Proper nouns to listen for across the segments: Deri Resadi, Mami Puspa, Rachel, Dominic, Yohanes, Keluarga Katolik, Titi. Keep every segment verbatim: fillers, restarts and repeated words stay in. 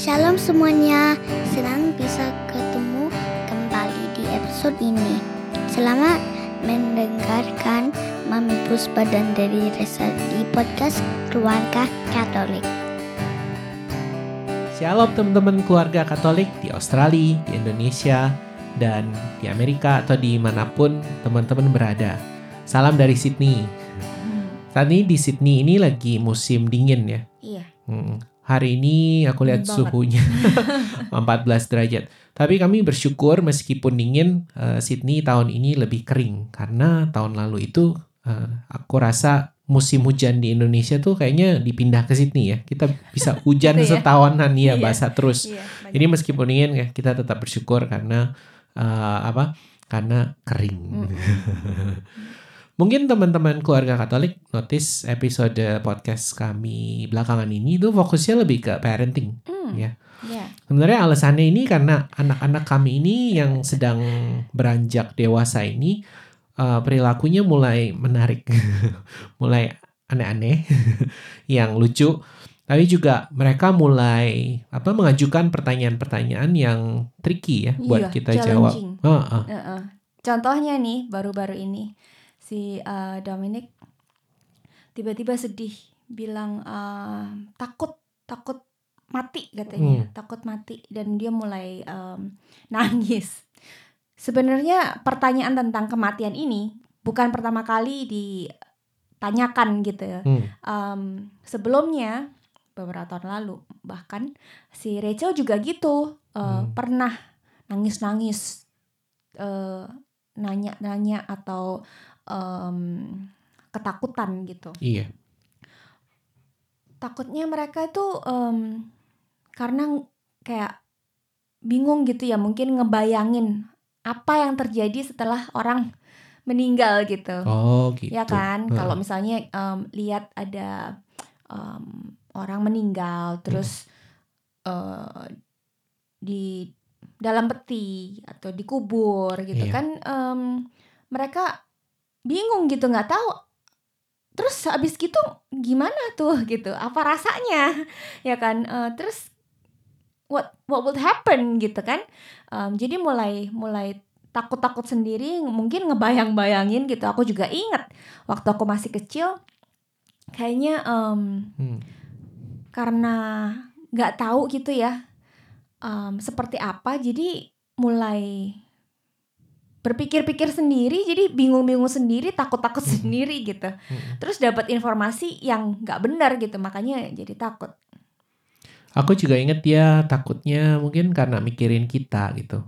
Shalom semuanya, senang bisa ketemu kembali di episode ini. Selamat mendengarkan Mami Puspa dan Deri Resadi podcast Keluarga Katolik. Shalom teman-teman keluarga Katolik di Australia, di Indonesia, dan di Amerika atau dimanapun teman-teman berada. Salam dari Sydney. Saat ini di Sydney ini lagi musim dingin ya. Iya. Hmm, hari ini aku lihat Banget. suhunya empat belas derajat. Tapi kami bersyukur meskipun dingin, uh, Sydney tahun ini lebih kering. Karena tahun lalu itu uh, aku rasa musim hujan di Indonesia tuh kayaknya dipindah ke Sydney ya. Kita bisa hujan gitu ya? Setahunan ya, iya. basah terus. Iya, ini meskipun dingin kita tetap bersyukur karena uh, apa? Karena kering. Mm. Mungkin teman-teman keluarga Katolik notice episode podcast kami belakangan ini itu fokusnya lebih ke parenting, mm, ya. Yeah. Sebenarnya alasannya ini karena anak-anak kami ini yang sedang beranjak dewasa ini uh, perilakunya mulai menarik, mulai aneh-aneh, yang lucu. Tapi juga mereka mulai apa mengajukan pertanyaan-pertanyaan yang tricky ya, iya, buat kita jawab. Uh, uh. Uh, uh. Contohnya nih baru-baru ini. Si uh, Dominic tiba-tiba sedih, bilang uh, takut, takut mati katanya, hmm. takut mati, dan dia mulai um, nangis. Sebenarnya pertanyaan tentang kematian ini bukan pertama kali ditanyakan gitu. Hmm. Um, sebelumnya beberapa tahun lalu bahkan si Rachel juga gitu, uh, hmm. pernah nangis-nangis, uh, nanya-nanya atau Um, ketakutan gitu. Iya. Takutnya mereka itu um, karena kayak bingung gitu ya, mungkin ngebayangin apa yang terjadi setelah orang meninggal gitu. Oh gitu. Ya kan, hmm. kalau misalnya um, lihat ada um, orang meninggal, terus hmm. uh, di dalam peti atau dikubur gitu, iya. kan um, mereka bingung gitu, nggak tahu terus habis gitu gimana tuh gitu, apa rasanya ya kan, uh, terus what what would happen gitu kan, um, jadi mulai mulai takut-takut sendiri, mungkin ngebayang-bayangin gitu. Aku juga ingat waktu aku masih kecil kayaknya um, hmm. karena nggak tahu gitu ya um, seperti apa, jadi mulai berpikir-pikir sendiri, jadi bingung-bingung sendiri, takut-takut hmm. sendiri gitu. Hmm. Terus dapat informasi yang gak benar gitu, makanya jadi takut. Aku juga inget ya, takutnya mungkin karena mikirin kita gitu.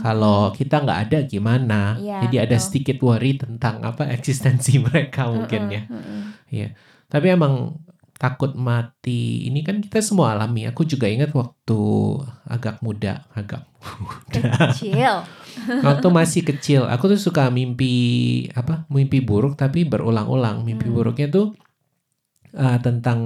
Kalau kita gak ada gimana, ya, jadi ada betul. sedikit worry tentang apa eksistensi mereka mungkin ya. ya. Tapi emang takut mati ini kan kita semua alami. Aku juga ingat waktu agak muda, agak muda. Kecil. Waktu masih kecil, aku tuh suka mimpi apa? Mimpi buruk tapi berulang-ulang. Mimpi hmm. buruknya tuh uh, tentang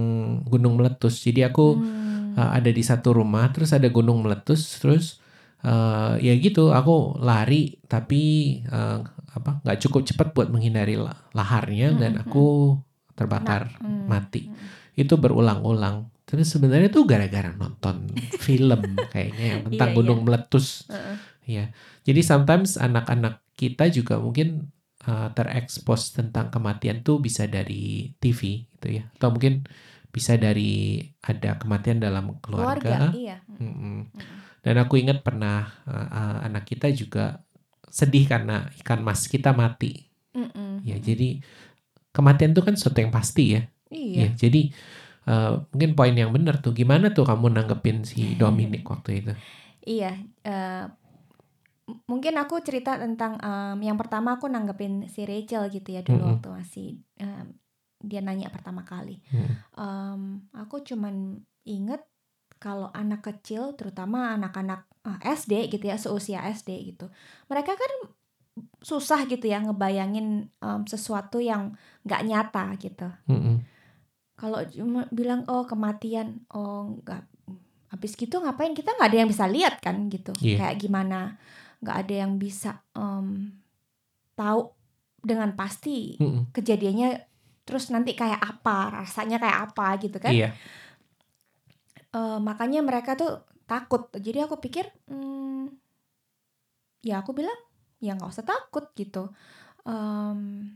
gunung meletus. Jadi aku hmm. uh, ada di satu rumah, terus ada gunung meletus, terus uh, ya gitu. Aku lari tapi uh, apa? Gak cukup cepat buat menghindari laharnya hmm. dan aku terbakar hmm. mati. Hmm. Itu berulang-ulang. Tapi sebenarnya tuh gara-gara nonton film kayaknya yang tentang yeah, gunung yeah. meletus. Uh-uh. Ya. Jadi sometimes anak-anak kita juga mungkin uh, terekspos tentang kematian tuh bisa dari T V gitu ya. Atau mungkin bisa dari ada kematian dalam keluarga. keluarga iya. Dan aku ingat pernah uh, uh, anak kita juga sedih karena ikan mas kita mati. Mm-mm. Ya, jadi kematian tuh kan sesuatu yang pasti ya. Iya. Ya, jadi uh, mungkin poin yang benar tuh, gimana tuh kamu nanggepin si Dominic waktu itu? Iya, uh, mungkin aku cerita tentang um, yang pertama aku nanggepin si Rachel gitu ya dulu, mm-hmm. waktu masih um, dia nanya pertama kali. Mm-hmm. Um, aku cuman inget kalau anak kecil, terutama anak-anak uh, S D gitu ya, seusia S D gitu, mereka kan susah gitu ya ngebayangin um, sesuatu yang nggak nyata gitu. Mm-hmm. Kalau cuma bilang oh kematian, oh nggak, habis gitu ngapain, kita nggak ada yang bisa lihat kan gitu, yeah. kayak gimana, nggak ada yang bisa um, tahu dengan pasti mm-mm. kejadiannya, terus nanti kayak apa, rasanya kayak apa gitu kan. Yeah. uh, makanya mereka tuh takut. Jadi aku pikir hmm, ya aku bilang ya nggak usah takut gitu. Um,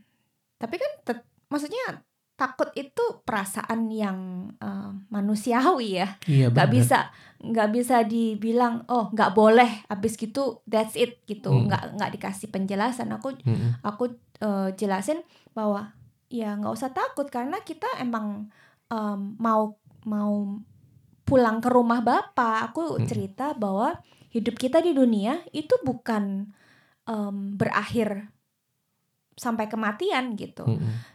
tapi kan tet- maksudnya takut itu perasaan yang uh, manusiawi ya, iya, gak bisa gak bisa dibilang oh gak boleh abis gitu that's it gitu, mm. gak gak dikasih penjelasan. Aku mm. aku uh, jelasin bahwa ya gak usah takut karena kita emang um, mau mau pulang ke rumah Bapak. Aku mm. cerita bahwa hidup kita di dunia itu bukan um, berakhir sampai kematian gitu. Mm.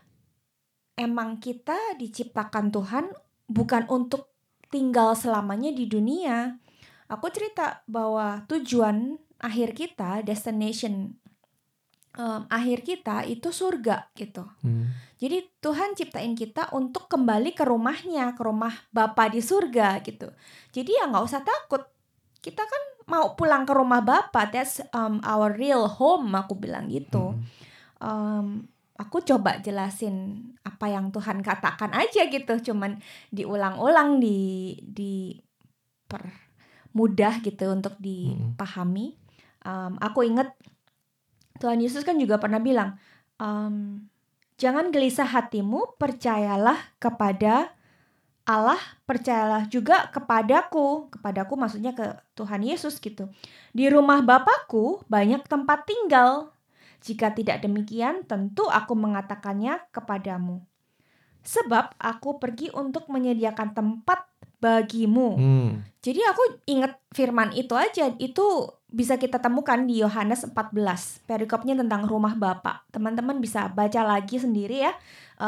Emang kita diciptakan Tuhan bukan untuk tinggal selamanya di dunia. Aku cerita bahwa tujuan akhir kita, destination um, akhir kita itu surga gitu. Hmm. Jadi Tuhan ciptain kita untuk kembali ke rumahnya, ke rumah Bapa di surga gitu. Jadi ya gak usah takut. Kita kan mau pulang ke rumah Bapa, that's um, our real home, aku bilang gitu. Hmm. Um, Aku coba jelasin apa yang Tuhan katakan aja gitu, cuman diulang-ulang, di dipermudah gitu untuk dipahami. Um, aku inget Tuhan Yesus kan juga pernah bilang, um, jangan gelisah hatimu, percayalah kepada Allah, percayalah juga kepadaku. Kepadaku maksudnya ke Tuhan Yesus gitu. Di rumah Bapa-Ku banyak tempat tinggal. Jika tidak demikian, tentu aku mengatakannya kepadamu. Sebab aku pergi untuk menyediakan tempat bagimu. Hmm. Jadi aku ingat firman itu aja. Itu bisa kita temukan di Yohanes empat belas. Perikopnya tentang rumah Bapa. Teman-teman bisa baca lagi sendiri ya.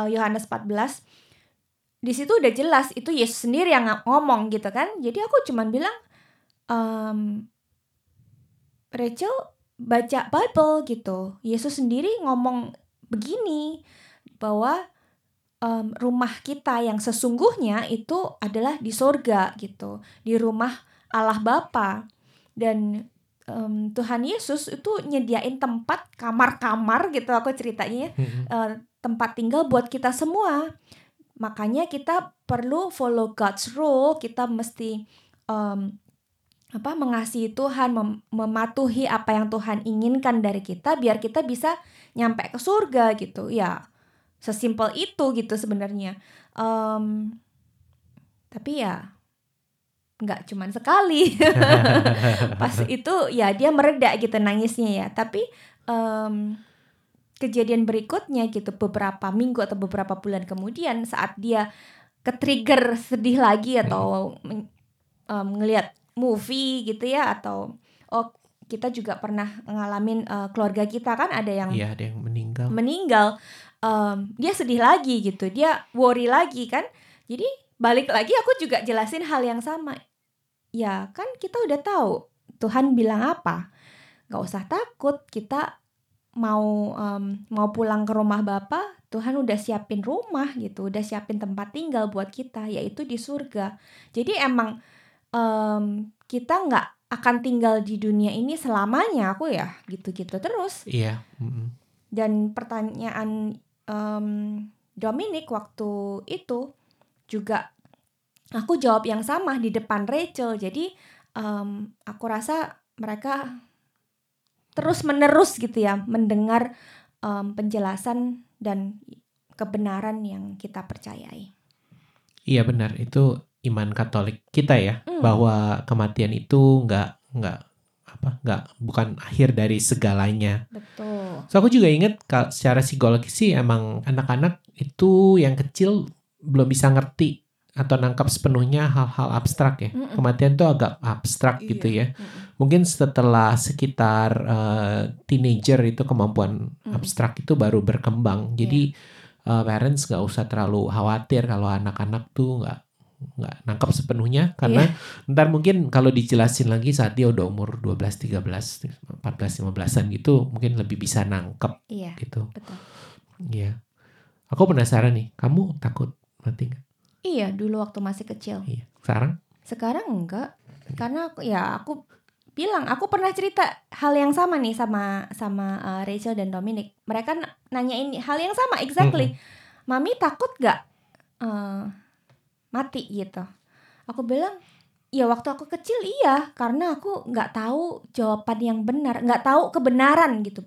Yohanes empat belas. Di situ udah jelas itu Yesus sendiri yang ngomong gitu kan. Jadi aku cuman bilang, um, Rachel, baca Bible gitu. Yesus sendiri ngomong begini bahwa um, rumah kita yang sesungguhnya itu adalah di surga gitu, di rumah Allah Bapa. Dan um, Tuhan Yesus itu nyediain tempat, kamar-kamar gitu aku ceritanya, mm-hmm. uh, tempat tinggal buat kita semua. Makanya kita perlu follow God's rule, kita mesti um, apa mengasihi Tuhan, mem- mematuhi apa yang Tuhan inginkan dari kita biar kita bisa nyampe ke surga gitu ya, sesimpel itu gitu sebenarnya. Um, tapi ya nggak cuman sekali pas itu ya dia mereda gitu nangisnya ya, tapi um, kejadian berikutnya gitu beberapa minggu atau beberapa bulan kemudian saat dia ke-trigger sedih lagi atau melihat um, movie gitu ya, atau oh kita juga pernah ngalamin uh, keluarga kita kan ada yang ya, ada yang meninggal meninggal um, dia sedih lagi gitu, dia worry lagi kan. Jadi balik lagi aku juga jelasin hal yang sama ya kan, kita udah tahu Tuhan bilang apa, nggak usah takut, kita mau um, mau pulang ke rumah Bapa. Tuhan udah siapin rumah gitu, udah siapin tempat tinggal buat kita, yaitu di surga. Jadi emang Um, kita nggak akan tinggal di dunia ini selamanya, aku ya gitu-gitu terus. Iya. Mm-hmm. Dan pertanyaan um, Dominic waktu itu juga aku jawab yang sama di depan Rachel. Jadi um, aku rasa mereka terus-menerus gitu ya mendengar um, penjelasan dan kebenaran yang kita percayai. Iya benar, itu iman Katolik kita ya, mm. bahwa kematian itu nggak nggak apa nggak bukan akhir dari segalanya. Betul. So aku juga ingat secara psikologis sih emang anak-anak itu yang kecil belum bisa ngerti atau nangkap sepenuhnya hal-hal abstrak ya. Mm-mm. Kematian itu agak abstrak, iya, gitu ya. Mm-mm. Mungkin setelah sekitar uh, teenager itu kemampuan mm. abstrak itu baru berkembang. Jadi yeah. uh, parents nggak usah terlalu khawatir kalau anak-anak tuh nggak nggak nangkap sepenuhnya, karena yeah. ntar mungkin kalau dijelasin lagi saat dia udah umur dua belas, tiga belas, empat belas, lima belasan gitu mungkin lebih bisa nangkep, yeah, gitu. Betul. Iya. Yeah. Aku penasaran nih, kamu takut mati nggak? Iya, dulu waktu masih kecil. Iya. Sekarang? Sekarang enggak, karena aku, ya aku bilang aku pernah cerita hal yang sama nih sama sama uh, Rachel dan Dominic. Mereka nanyain hal yang sama exactly. Mm-hmm. Mami takut nggak? Uh, mati gitu. Aku bilang Ya waktu aku kecil iya, karena aku gak tahu jawaban yang benar, gak tahu kebenaran gitu.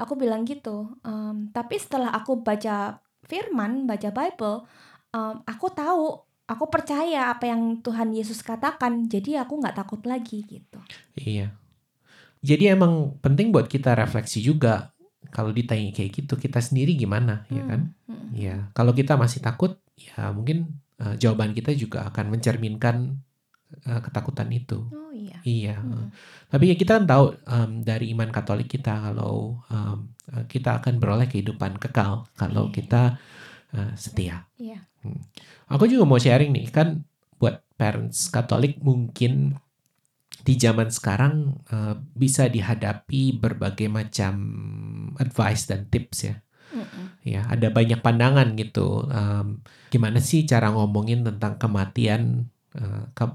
Aku bilang gitu, um, tapi setelah aku baca firman, baca Bible, um, aku tahu, aku percaya apa yang Tuhan Yesus katakan. Jadi aku gak takut lagi gitu. Iya. Jadi emang penting buat kita refleksi juga. Kalau ditanya kayak gitu, kita sendiri gimana, hmm. ya kan? Hmm. Ya. Kalau kita masih takut, ya mungkin uh, jawaban kita juga akan mencerminkan ketakutan itu. Oh iya. Iya. Hmm. Tapi ya kita tahu um, dari iman Katolik kita kalau um, kita akan beroleh kehidupan kekal kalau yeah. kita uh, setia. Iya. Yeah. Hmm. Aku juga mau sharing nih kan buat parents Katolik mungkin di zaman sekarang uh, bisa dihadapi berbagai macam advice dan tips ya. Ya, ada banyak pandangan gitu. Um, gimana sih cara ngomongin tentang kematian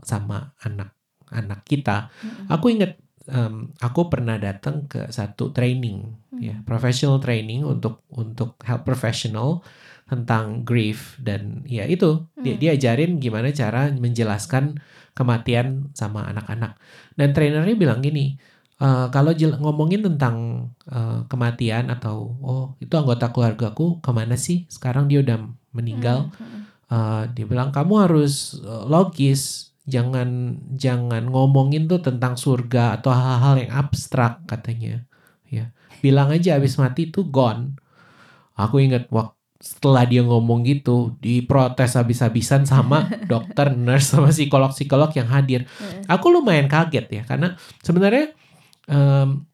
sama anak-anak kita. Mm-hmm. Aku ingat um, aku pernah datang ke satu training, mm-hmm. ya, professional training untuk untuk health professional tentang grief dan ya itu mm-hmm. dia diajarin gimana cara menjelaskan kematian sama anak-anak. Dan trainernya bilang gini, uh, kalau jel- ngomongin tentang uh, kematian atau oh itu anggota keluargaku kemana sih? Sekarang dia udah meninggal. Mm-hmm. Uh, dia bilang kamu harus uh, logis, jangan jangan ngomongin tuh tentang surga atau hal-hal yang abstrak katanya. Ya, bilang aja abis mati tuh gone. Aku ingat waktu setelah dia ngomong gitu diprotes habis-habisan sama dokter, nurse, sama psikolog-psikolog yang hadir. Aku lumayan kaget ya karena sebenarnya um,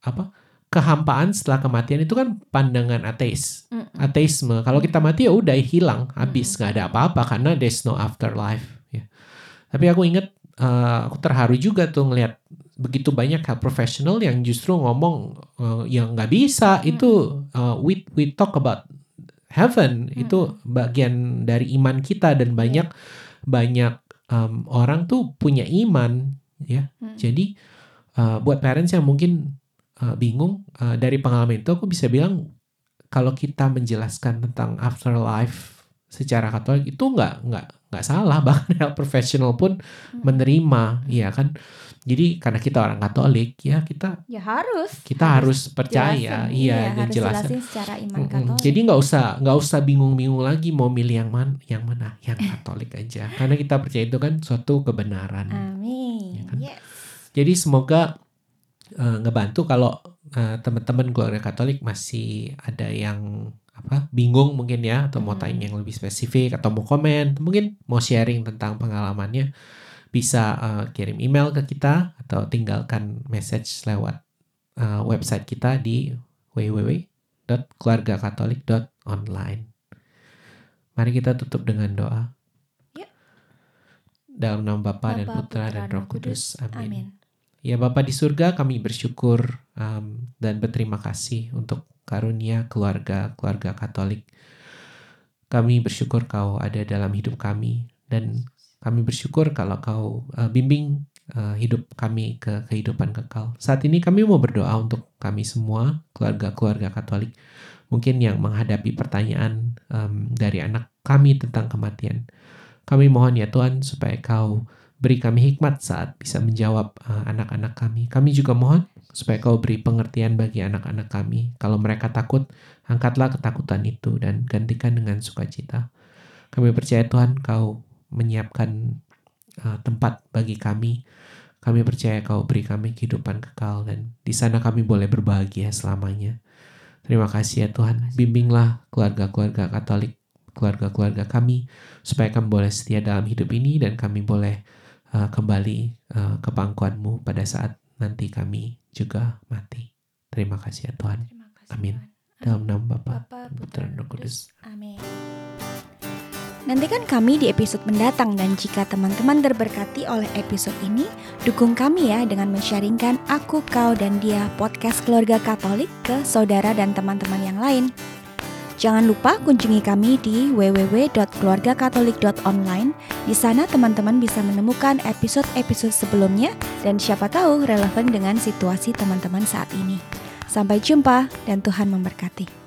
apa? kehampaan setelah kematian itu kan pandangan ateis, mm. ateisme. Kalau kita mati ya udah hilang, habis, nggak mm. ada apa-apa karena there's no afterlife. Ya. Tapi aku ingat, uh, aku terharu juga tuh ngelihat begitu banyak health professional yang justru ngomong uh, yang nggak bisa mm. itu uh, we we talk about heaven mm. itu bagian dari iman kita dan banyak yeah. banyak um, orang tuh punya iman, ya. Mm. Jadi uh, buat parents yang mungkin Uh, bingung uh, dari pengalaman itu aku bisa bilang kalau kita menjelaskan tentang afterlife secara Katolik itu nggak nggak nggak salah, bahkan health professional pun hmm. menerima, ya kan. Jadi karena kita orang Katolik ya kita ya harus kita harus, harus percaya jelasin, iya ya, dan jelasin secara iman Katolik. Jadi nggak usah nggak usah bingung-bingung lagi mau milih yang mana yang mana yang Katolik aja karena kita percaya itu kan suatu kebenaran. Amin. Ya kan? Yes. Jadi semoga Uh, ngebantu kalau uh, teman-teman keluarga Katolik masih ada yang apa bingung mungkin ya atau mau tanya yang lebih spesifik atau mau komen, mungkin mau sharing tentang pengalamannya bisa uh, kirim email ke kita atau tinggalkan message lewat uh, website kita di double-u double-u double-u dot keluarga katolik dot online. Mari kita tutup dengan doa. Yep. Dalam nama Bapa dan Putra dan Roh Kudus. Amin. Amin. Ya Bapa di surga, kami bersyukur um, dan berterima kasih untuk karunia keluarga-keluarga Katolik. Kami bersyukur Kau ada dalam hidup kami dan kami bersyukur kalau Kau uh, bimbing uh, hidup kami ke kehidupan kekal. Saat ini kami mau berdoa untuk kami semua keluarga-keluarga Katolik, mungkin yang menghadapi pertanyaan um, dari anak kami tentang kematian. Kami mohon ya Tuhan supaya Kau beri kami hikmat saat bisa menjawab uh, anak-anak kami. Kami juga mohon supaya Kau beri pengertian bagi anak-anak kami. Kalau mereka takut, angkatlah ketakutan itu dan gantikan dengan sukacita. Kami percaya Tuhan Kau menyiapkan uh, tempat bagi kami. Kami percaya Kau beri kami kehidupan kekal dan di sana kami boleh berbahagia selamanya. Terima kasih ya Tuhan. Bimbinglah keluarga-keluarga Katolik, keluarga-keluarga kami supaya kami boleh setia dalam hidup ini dan kami boleh Uh, kembali uh, ke pangkuan-Mu pada saat nanti kami juga mati. Terima kasih ya Tuhan. Kasih, Amin. Tuhan. Dalam nama Bapa, Putra, dan Roh Kudus. Amin. Nantikan kami di episode mendatang dan jika teman-teman terberkati oleh episode ini, dukung kami ya dengan men-sharingkan Aku, Kau, dan Dia podcast Keluarga Katolik ke saudara dan teman-teman yang lain. Jangan lupa kunjungi kami di double-u double-u double-u dot keluarga katolik dot online. Di sana teman-teman bisa menemukan episode-episode sebelumnya dan siapa tahu relevan dengan situasi teman-teman saat ini. Sampai jumpa dan Tuhan memberkati.